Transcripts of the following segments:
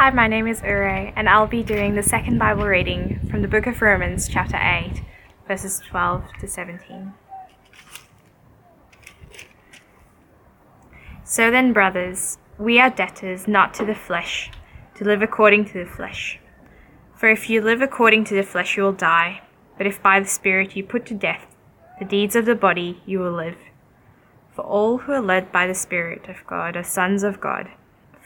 Hi, my name is Ure, and I'll be doing the second Bible reading from the book of Romans, chapter 8, verses 12 to 17. So then, brothers, we are debtors not to the flesh, to live according to the flesh. For if you live according to the flesh, you will die. But if by the Spirit you put to death the deeds of the body, you will live. For all who are led by the Spirit of God are sons of God.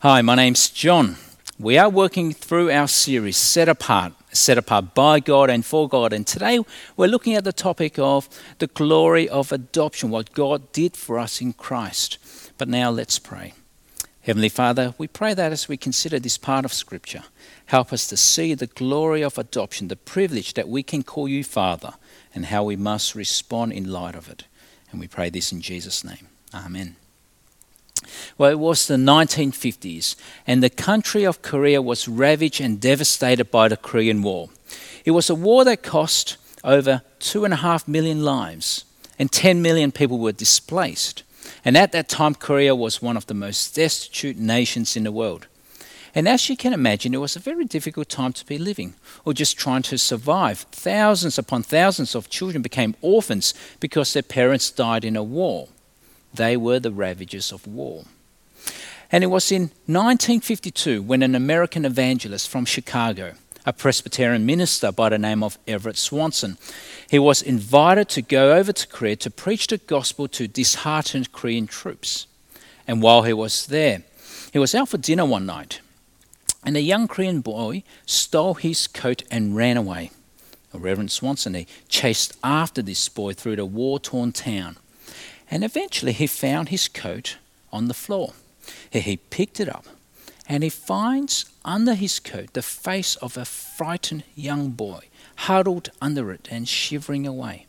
Hi, my name's John. We are working through our series, Set Apart by God and for God. And today we're looking at the topic of the glory of adoption, what God did for us in Christ. But now let's pray. Heavenly Father, we pray that as we consider this part of Scripture, help us to see the glory of adoption, the privilege that we can call you Father, and how we must respond in light of it. And we pray this in Jesus' name. Amen. Well, it was the 1950s, and the country of Korea was ravaged and devastated by the Korean War. It was a war that cost over 2.5 million lives, and 10 million people were displaced. And at that time, Korea was one of the most destitute nations in the world. And as you can imagine, it was a very difficult time to be living, or just trying to survive. Thousands upon thousands of children became orphans because their parents died in a war. They were the ravages of war. And it was in 1952 when an American evangelist from Chicago, a Presbyterian minister by the name of Everett Swanson, he was invited to go over to Korea to preach the gospel to disheartened Korean troops. And while he was there, he was out for dinner one night, and a young Korean boy stole his coat and ran away. Reverend Swanson, he chased after this boy through the war-torn town. And eventually he found his coat on the floor. He picked it up, and he finds under his coat the face of a frightened young boy, huddled under it and shivering away.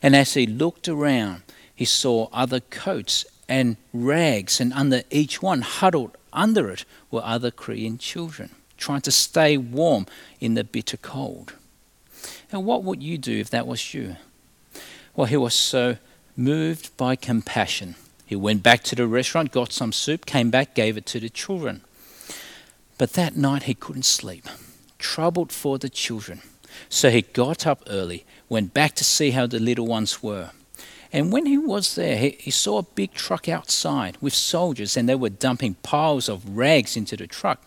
And as he looked around, he saw other coats and rags, and under each one, huddled under it, were other Korean children, trying to stay warm in the bitter cold. And what would you do if that was you? Well, he was so moved by compassion. He went back to the restaurant, got some soup, came back, gave it to the children. But that night he couldn't sleep, troubled for the children. So he got up early, went back to see how the little ones were. And when he was there, he saw a big truck outside with soldiers, and they were dumping piles of rags into the truck.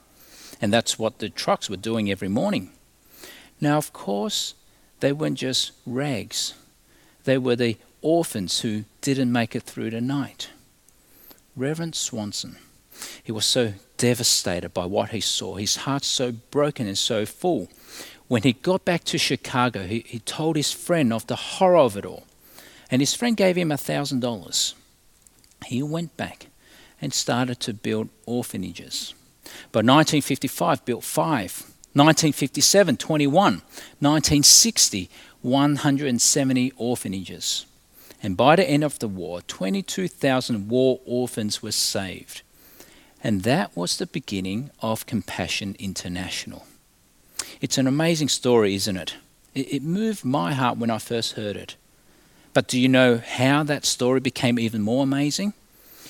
And that's what the trucks were doing every morning. Now, of course, they weren't just rags. They were the orphans who didn't make it through the night. Reverend Swanson, he was so devastated by what he saw, his heart so broken and so full. When he got back to Chicago, he told his friend of the horror of it all, and his friend gave him $1,000. He went back and started to build orphanages. By 1955, built 5. 1957, 21. 1960, 170 orphanages. And by the end of the war, 22,000 war orphans were saved. And that was the beginning of Compassion International. It's an amazing story, isn't it? It moved my heart when I first heard it. But do you know how that story became even more amazing?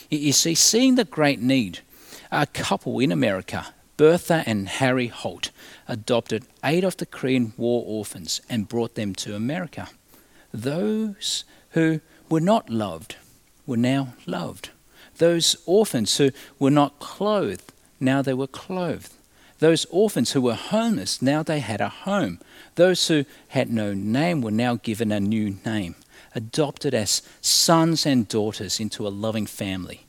You see, seeing the great need, a couple in America, Bertha and Harry Holt, adopted 8 of the Korean War orphans and brought them to America. Those who were not loved were now loved. Those orphans who were not clothed, now they were clothed. Those orphans who were homeless, now they had a home. Those who had no name were now given a new name, adopted as sons and daughters into a loving family.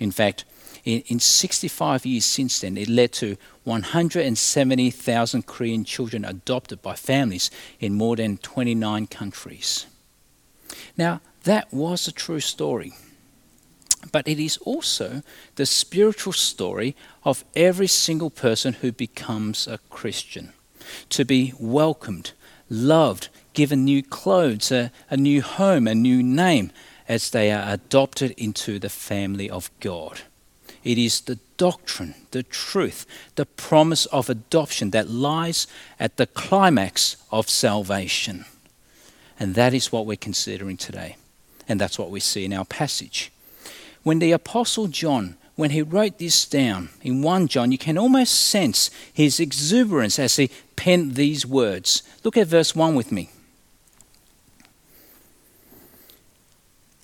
In fact, in 65 years since then, it led to 170,000 Korean children adopted by families in more than 29 countries. Now, that was a true story. But it is also the spiritual story of every single person who becomes a Christian. To be welcomed, loved, given new clothes, a new home, a new name, as they are adopted into the family of God. It is the doctrine, the truth, the promise of adoption that lies at the climax of salvation. And that is what we're considering today. And that's what we see in our passage. When the Apostle John, when he wrote this down in 1 John, you can almost sense his exuberance as he penned these words. Look at verse 1 with me.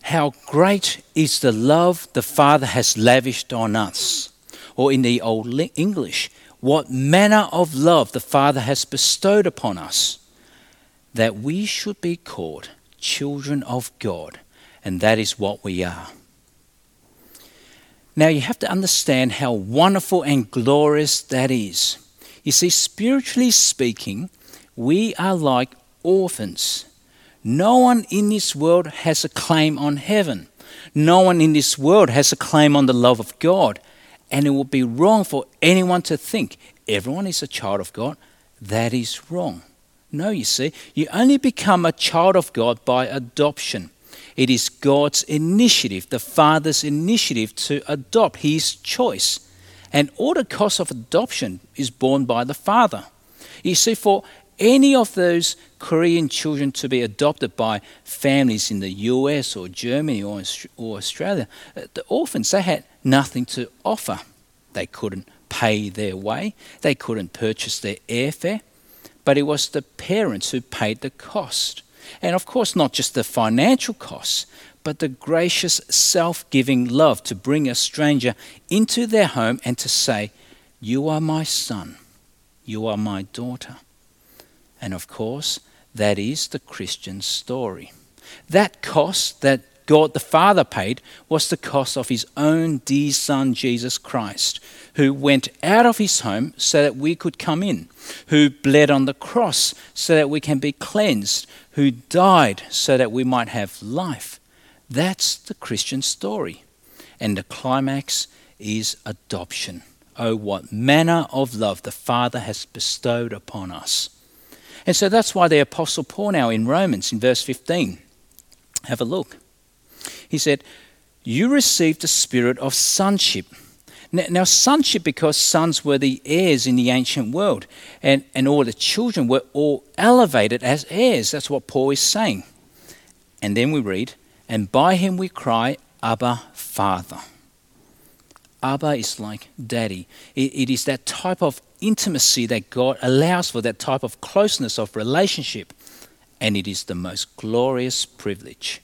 How great is the love the Father has lavished on us. Or in the Old English, what manner of love the Father has bestowed upon us, that we should be called children of God, and that is what we are. Now you have to understand how wonderful and glorious that is. You see, spiritually speaking, we are like orphans. No one in this world has a claim on heaven. No one in this world has a claim on the love of God. And it would be wrong for anyone to think everyone is a child of God. That is wrong. No, you see, you only become a child of God by adoption. It is God's initiative, the Father's initiative to adopt, His choice. And all the cost of adoption is borne by the Father. You see, for any of those Korean children to be adopted by families in the US or Germany or Australia, the orphans, they had nothing to offer. They couldn't pay their way. They couldn't purchase their airfare. But it was the parents who paid the cost. And of course, not just the financial costs, but the gracious, self-giving love to bring a stranger into their home and to say, you are my son, you are my daughter. And of course, that is the Christian story. That cost that God the Father paid was the cost of His own dear Son, Jesus Christ, who went out of His home so that we could come in, who bled on the cross so that we can be cleansed, who died so that we might have life. That's the Christian story. And the climax is adoption. Oh, what manner of love the Father has bestowed upon us. And so that's why the Apostle Paul now in Romans, in verse 15, have a look. He said, you received the spirit of sonship. Now sonship, because sons were the heirs in the ancient world, and all the children were all elevated as heirs. That's what Paul is saying. And then we read, and by Him we cry, Abba, Father. Abba is like daddy. It is that type of intimacy that God allows for, that type of closeness of relationship. And it is the most glorious privilege.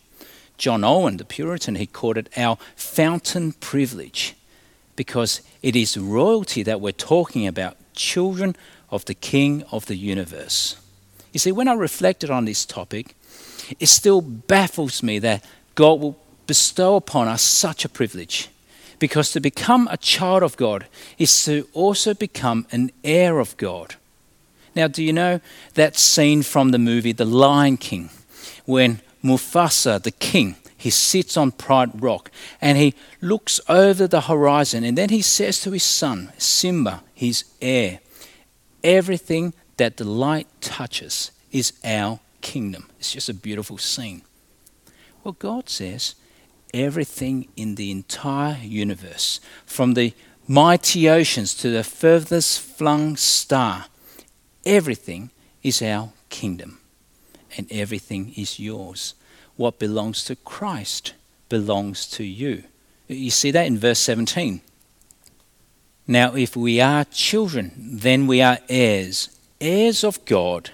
John Owen, the Puritan, he called it our fountain privilege, because it is royalty that we're talking about, children of the King of the universe. You see, when I reflected on this topic, it still baffles me that God will bestow upon us such a privilege, because to become a child of God is to also become an heir of God. Now, do you know that scene from the movie The Lion King, when Mufasa, the king, he sits on Pride Rock and he looks over the horizon, and then he says to his son, Simba, his heir, everything that the light touches is our kingdom. It's just a beautiful scene. Well, God says everything in the entire universe, from the mighty oceans to the furthest flung star, everything is our kingdom. And everything is yours. What belongs to Christ belongs to you. You see that in verse 17. Now, if we are children, then we are heirs, heirs of God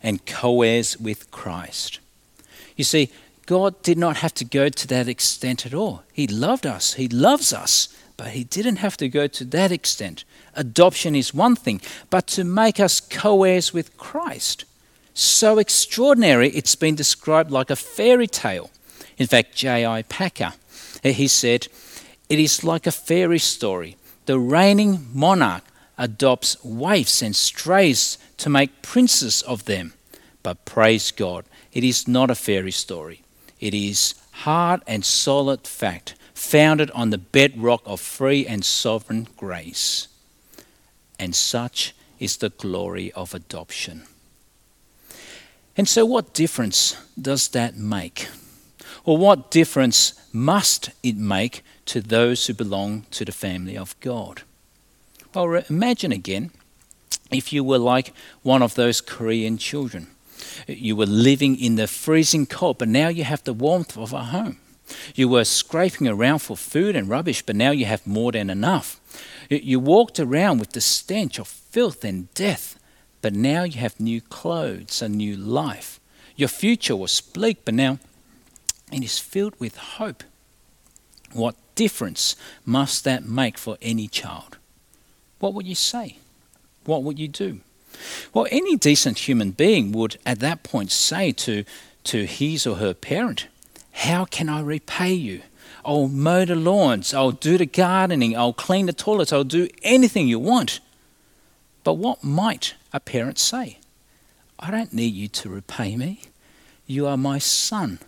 and co-heirs with Christ. You see, God did not have to go to that extent at all. He loved us, He loves us, but He didn't have to go to that extent. Adoption is one thing, but to make us co-heirs with Christ, so extraordinary, it's been described like a fairy tale. In fact, J.I. Packer, he said, it is like a fairy story. The reigning monarch adopts waifs and strays to make princes of them. But praise God, it is not a fairy story. It is hard and solid fact, founded on the bedrock of free and sovereign grace. And such is the glory of adoption. And so what difference does that make? Or what difference must it make to those who belong to the family of God? Well, imagine again if you were like one of those Korean children. You were living in the freezing cold, but now you have the warmth of a home. You were scraping around for food and rubbish, but now you have more than enough. You walked around with the stench of filth and death, but now you have new clothes, a new life. Your future was bleak, but now it is filled with hope. What difference must that make for any child? What would you say? What would you do? Well, any decent human being would at that point say to his or her parent, "How can I repay you? I'll mow the lawns, I'll do the gardening, I'll clean the toilets, I'll do anything you want." But what might a parent say? "I don't need you to repay me. You are my son.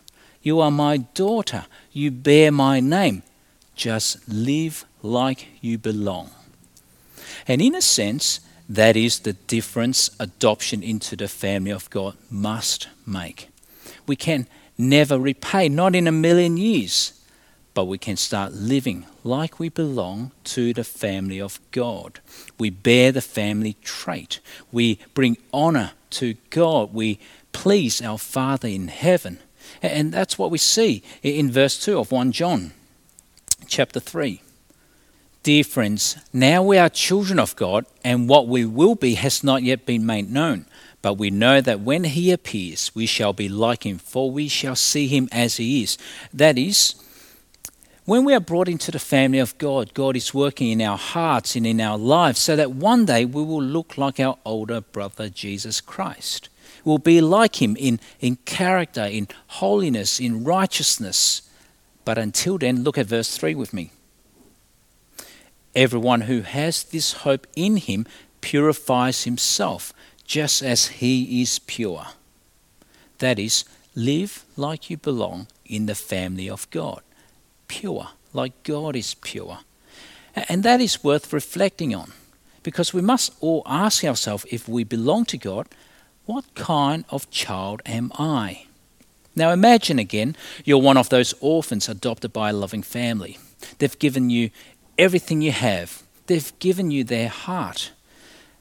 You are my daughter. You bear my name. Just live like you belong." And in a sense, that is the difference adoption into the family of God must make. We can never repay, not in a million years, but we can start living like we belong to the family of God. We bear the family trait. We bring honor to God. We please our Father in heaven. And that's what we see in verse 2 of 1 John chapter 3. "Dear friends, now we are children of God, and what we will be has not yet been made known. But we know that when he appears, we shall be like him, for we shall see him as he is." That is, when we are brought into the family of God, God is working in our hearts and in our lives so that one day we will look like our older brother, Jesus Christ. We'll be like him in character, in holiness, in righteousness. But until then, look at verse 3 with me. "Everyone who has this hope in him purifies himself, just as he is pure." That is, live like you belong in the family of God. Pure, like God is pure. And that is worth reflecting on, because we must all ask ourselves, if we belong to God, what kind of child am I? Now imagine again, you're one of those orphans adopted by a loving family. They've given you everything you have. They've given you their heart.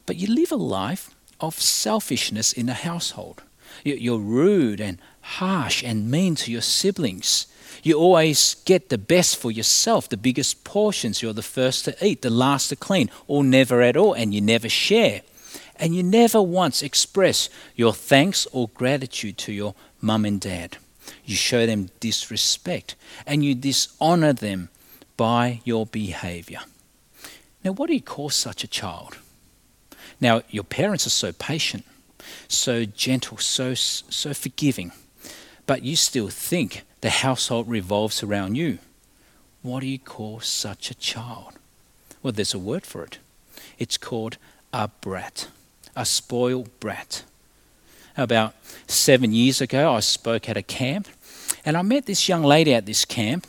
But you live a life of selfishness in the household. You're rude and harsh and mean to your siblings. You always get the best for yourself, the biggest portions. You're the first to eat, the last to clean, or never at all, and you never share. And you never once express your thanks or gratitude to your mum and dad. You show them disrespect, and you dishonor them by your behavior. Now, what do you call such a child? Now, your parents are so patient, so gentle, so forgiving, but you still think the household revolves around you. What do you call such a child? Well, there's a word for it. It's called a brat, a spoiled brat. About 7 years ago, I spoke at a camp, and I met this young lady at this camp.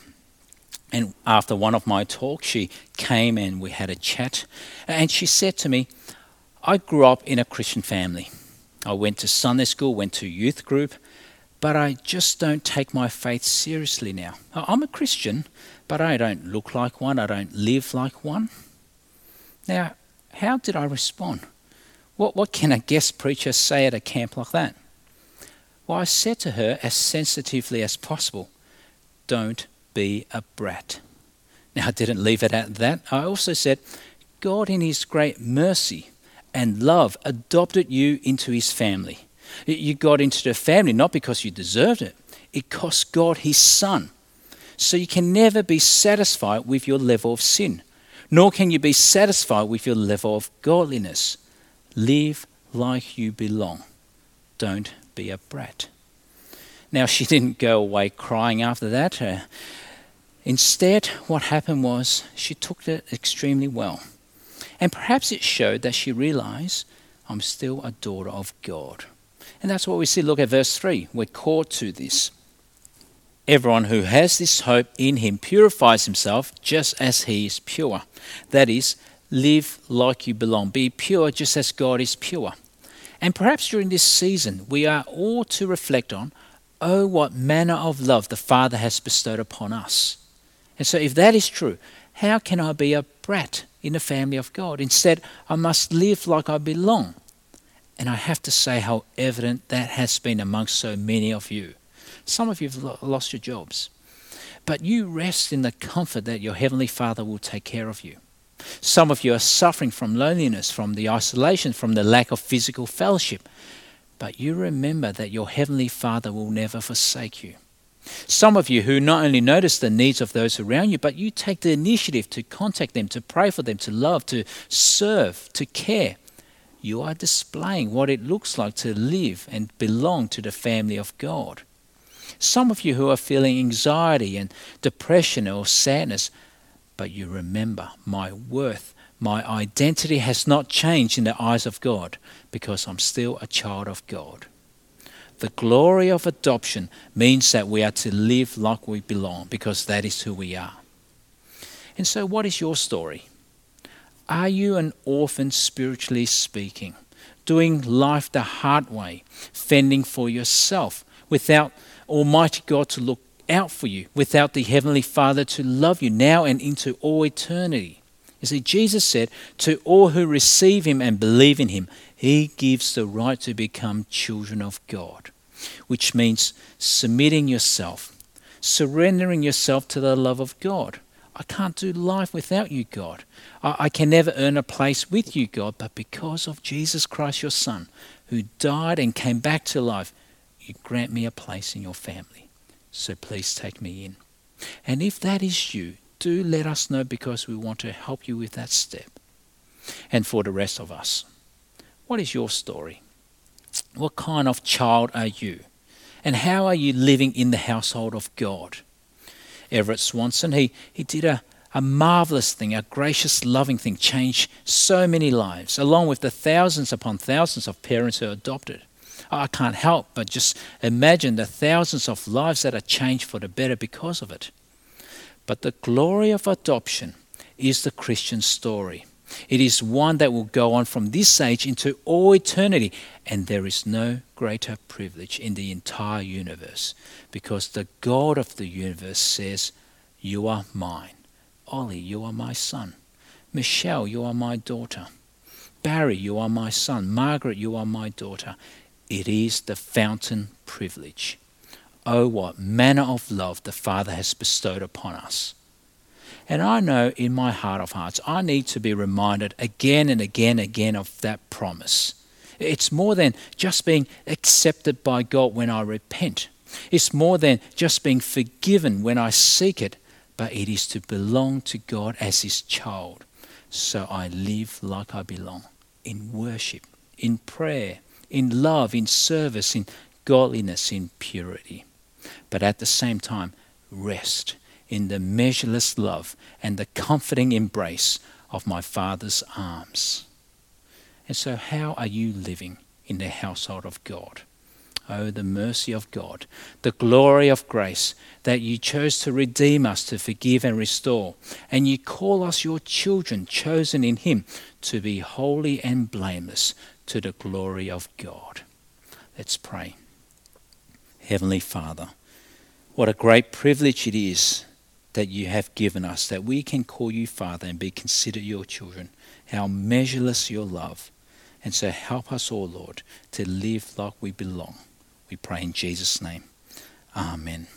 And after one of my talks, she came and we had a chat. And she said to me, "I grew up in a Christian family. I went to Sunday school, went to youth group, but I just don't take my faith seriously now. I'm a Christian, but I don't look like one. I don't live like one." Now, how did I respond? What can a guest preacher say at a camp like that? Well, I said to her as sensitively as possible, "Don't be a brat." Now, I didn't leave it at that. I also said, "God in his great mercy and love adopted you into his family. You got into the family not because you deserved it. It cost God his son. So you can never be satisfied with your level of sin, nor can you be satisfied with your level of godliness. Live like you belong. Don't be a brat." Now, she didn't go away crying after that. Instead, what happened was she took it extremely well. And perhaps it showed that she realized, I'm still a daughter of God. And that's what we see. Look at verse 3. We're called to this. Everyone who has this hope in him purifies himself just as he is pure. That is, live like you belong. Be pure just as God is pure. And perhaps during this season, we are all to reflect on, oh, what manner of love the Father has bestowed upon us. And so if that is true, how can I be a brat in the family of God? Instead, I must live like I belong. And I have to say how evident that has been amongst so many of you. Some of you have lost your jobs. But you rest in the comfort that your Heavenly Father will take care of you. Some of you are suffering from loneliness, from the isolation, from the lack of physical fellowship. But you remember that your Heavenly Father will never forsake you. Some of you who not only notice the needs of those around you, but you take the initiative to contact them, to pray for them, to love, to serve, to care. You are displaying what it looks like to live and belong to the family of God. Some of you who are feeling anxiety and depression or sadness, but you remember, my worth, my identity has not changed in the eyes of God because I'm still a child of God. The glory of adoption means that we are to live like we belong because that is who we are. And so what is your story? Are you an orphan spiritually speaking, doing life the hard way, fending for yourself without Almighty God to look out for you, without the Heavenly Father to love you now and into all eternity? You see, Jesus said, to all who receive him and believe in him, he gives the right to become children of God, which means submitting yourself, surrendering yourself to the love of God. I can't do life without you, God. I can never earn a place with you, God, but because of Jesus Christ, your Son, who died and came back to life, you grant me a place in your family. So please take me in. And if that is you, do let us know because we want to help you with that step. And for the rest of us, what is your story? What kind of child are you? And how are you living in the household of God? Everett Swanson, he did a marvellous thing, a gracious, loving thing, changed so many lives, along with the thousands upon thousands of parents who adopted. I can't help but just imagine the thousands of lives that are changed for the better because of it. But the glory of adoption is the Christian story. It is one that will go on from this age into all eternity, and there is no greater privilege in the entire universe, because the God of the universe says, you are mine. Ollie, you are my son. Michelle, you are my daughter. Barry, you are my son. Margaret, you are my daughter. It is the fountain privilege. Oh, what manner of love the Father has bestowed upon us. And I know in my heart of hearts, I need to be reminded again and again and again of that promise. It's more than just being accepted by God when I repent. It's more than just being forgiven when I seek it, but it is to belong to God as his child. So I live like I belong, in worship, in prayer, in love, in service, in godliness, in purity. But at the same time, rest in the measureless love and the comforting embrace of my Father's arms. And so how are you living in the household of God? Oh, the mercy of God, the glory of grace that you chose to redeem us, to forgive and restore. And you call us your children, chosen in him, to be holy and blameless to the glory of God. Let's pray. Heavenly Father, what a great privilege it is that you have given us, that we can call you Father and be considered your children. How measureless your love. And so help us all, Lord, to live like we belong. We pray in Jesus' name. Amen.